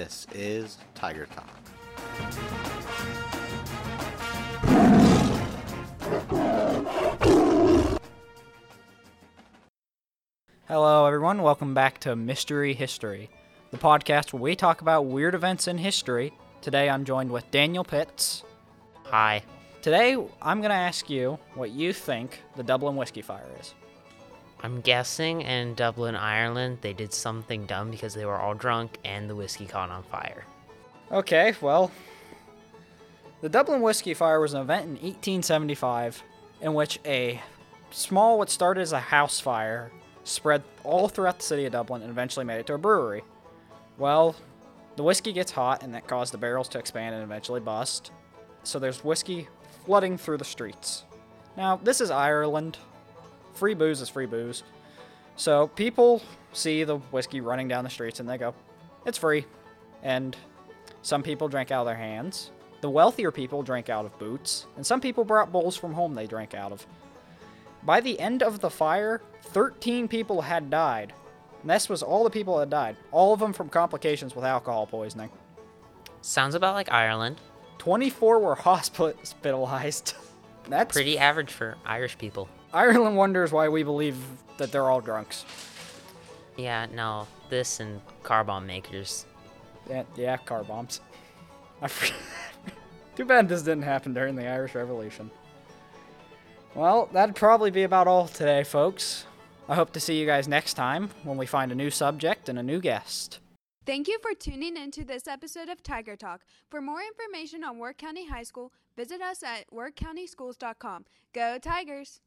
this is Tiger Talk. Hello everyone, welcome back to Mystery History, the podcast where we talk about weird events in history. Today I'm joined with Daniel Pitts. Hi. Today I'm going to ask you what you think the Dublin Whiskey Fire is. I'm guessing in Dublin, Ireland, they did something dumb because they were all drunk and the whiskey caught on fire. Okay, well, the Dublin Whiskey Fire was an event in 1875 in which a small, what started as a house fire, spread all throughout the city of Dublin and eventually made it to a brewery. Well, the whiskey gets hot and that caused the barrels to expand and eventually bust. So there's whiskey flooding through the streets. Now, this is Ireland. Free booze is free booze. So people see the whiskey running down the streets and they go, it's free. And some people drank out of their hands. The wealthier people drank out of boots. And some people brought bowls from home they drank out of. By the end of the fire, 13 people had died. And this was all the people that died. All of them from complications with alcohol poisoning. Sounds about like Ireland. 24 were hospitalized. That's pretty average for Irish people. Ireland wonders why we believe that they're all drunks. Yeah, no. This and car bomb makers. Yeah, car bombs. Too bad this didn't happen during the Irish Revolution. Well, that'd probably be about all today, folks. I hope to see you guys next time when we find a new subject and a new guest. Thank you for tuning in to this episode of Tiger Talk. For more information on Work County High School, visit us at workcountyschools.com. Go Tigers!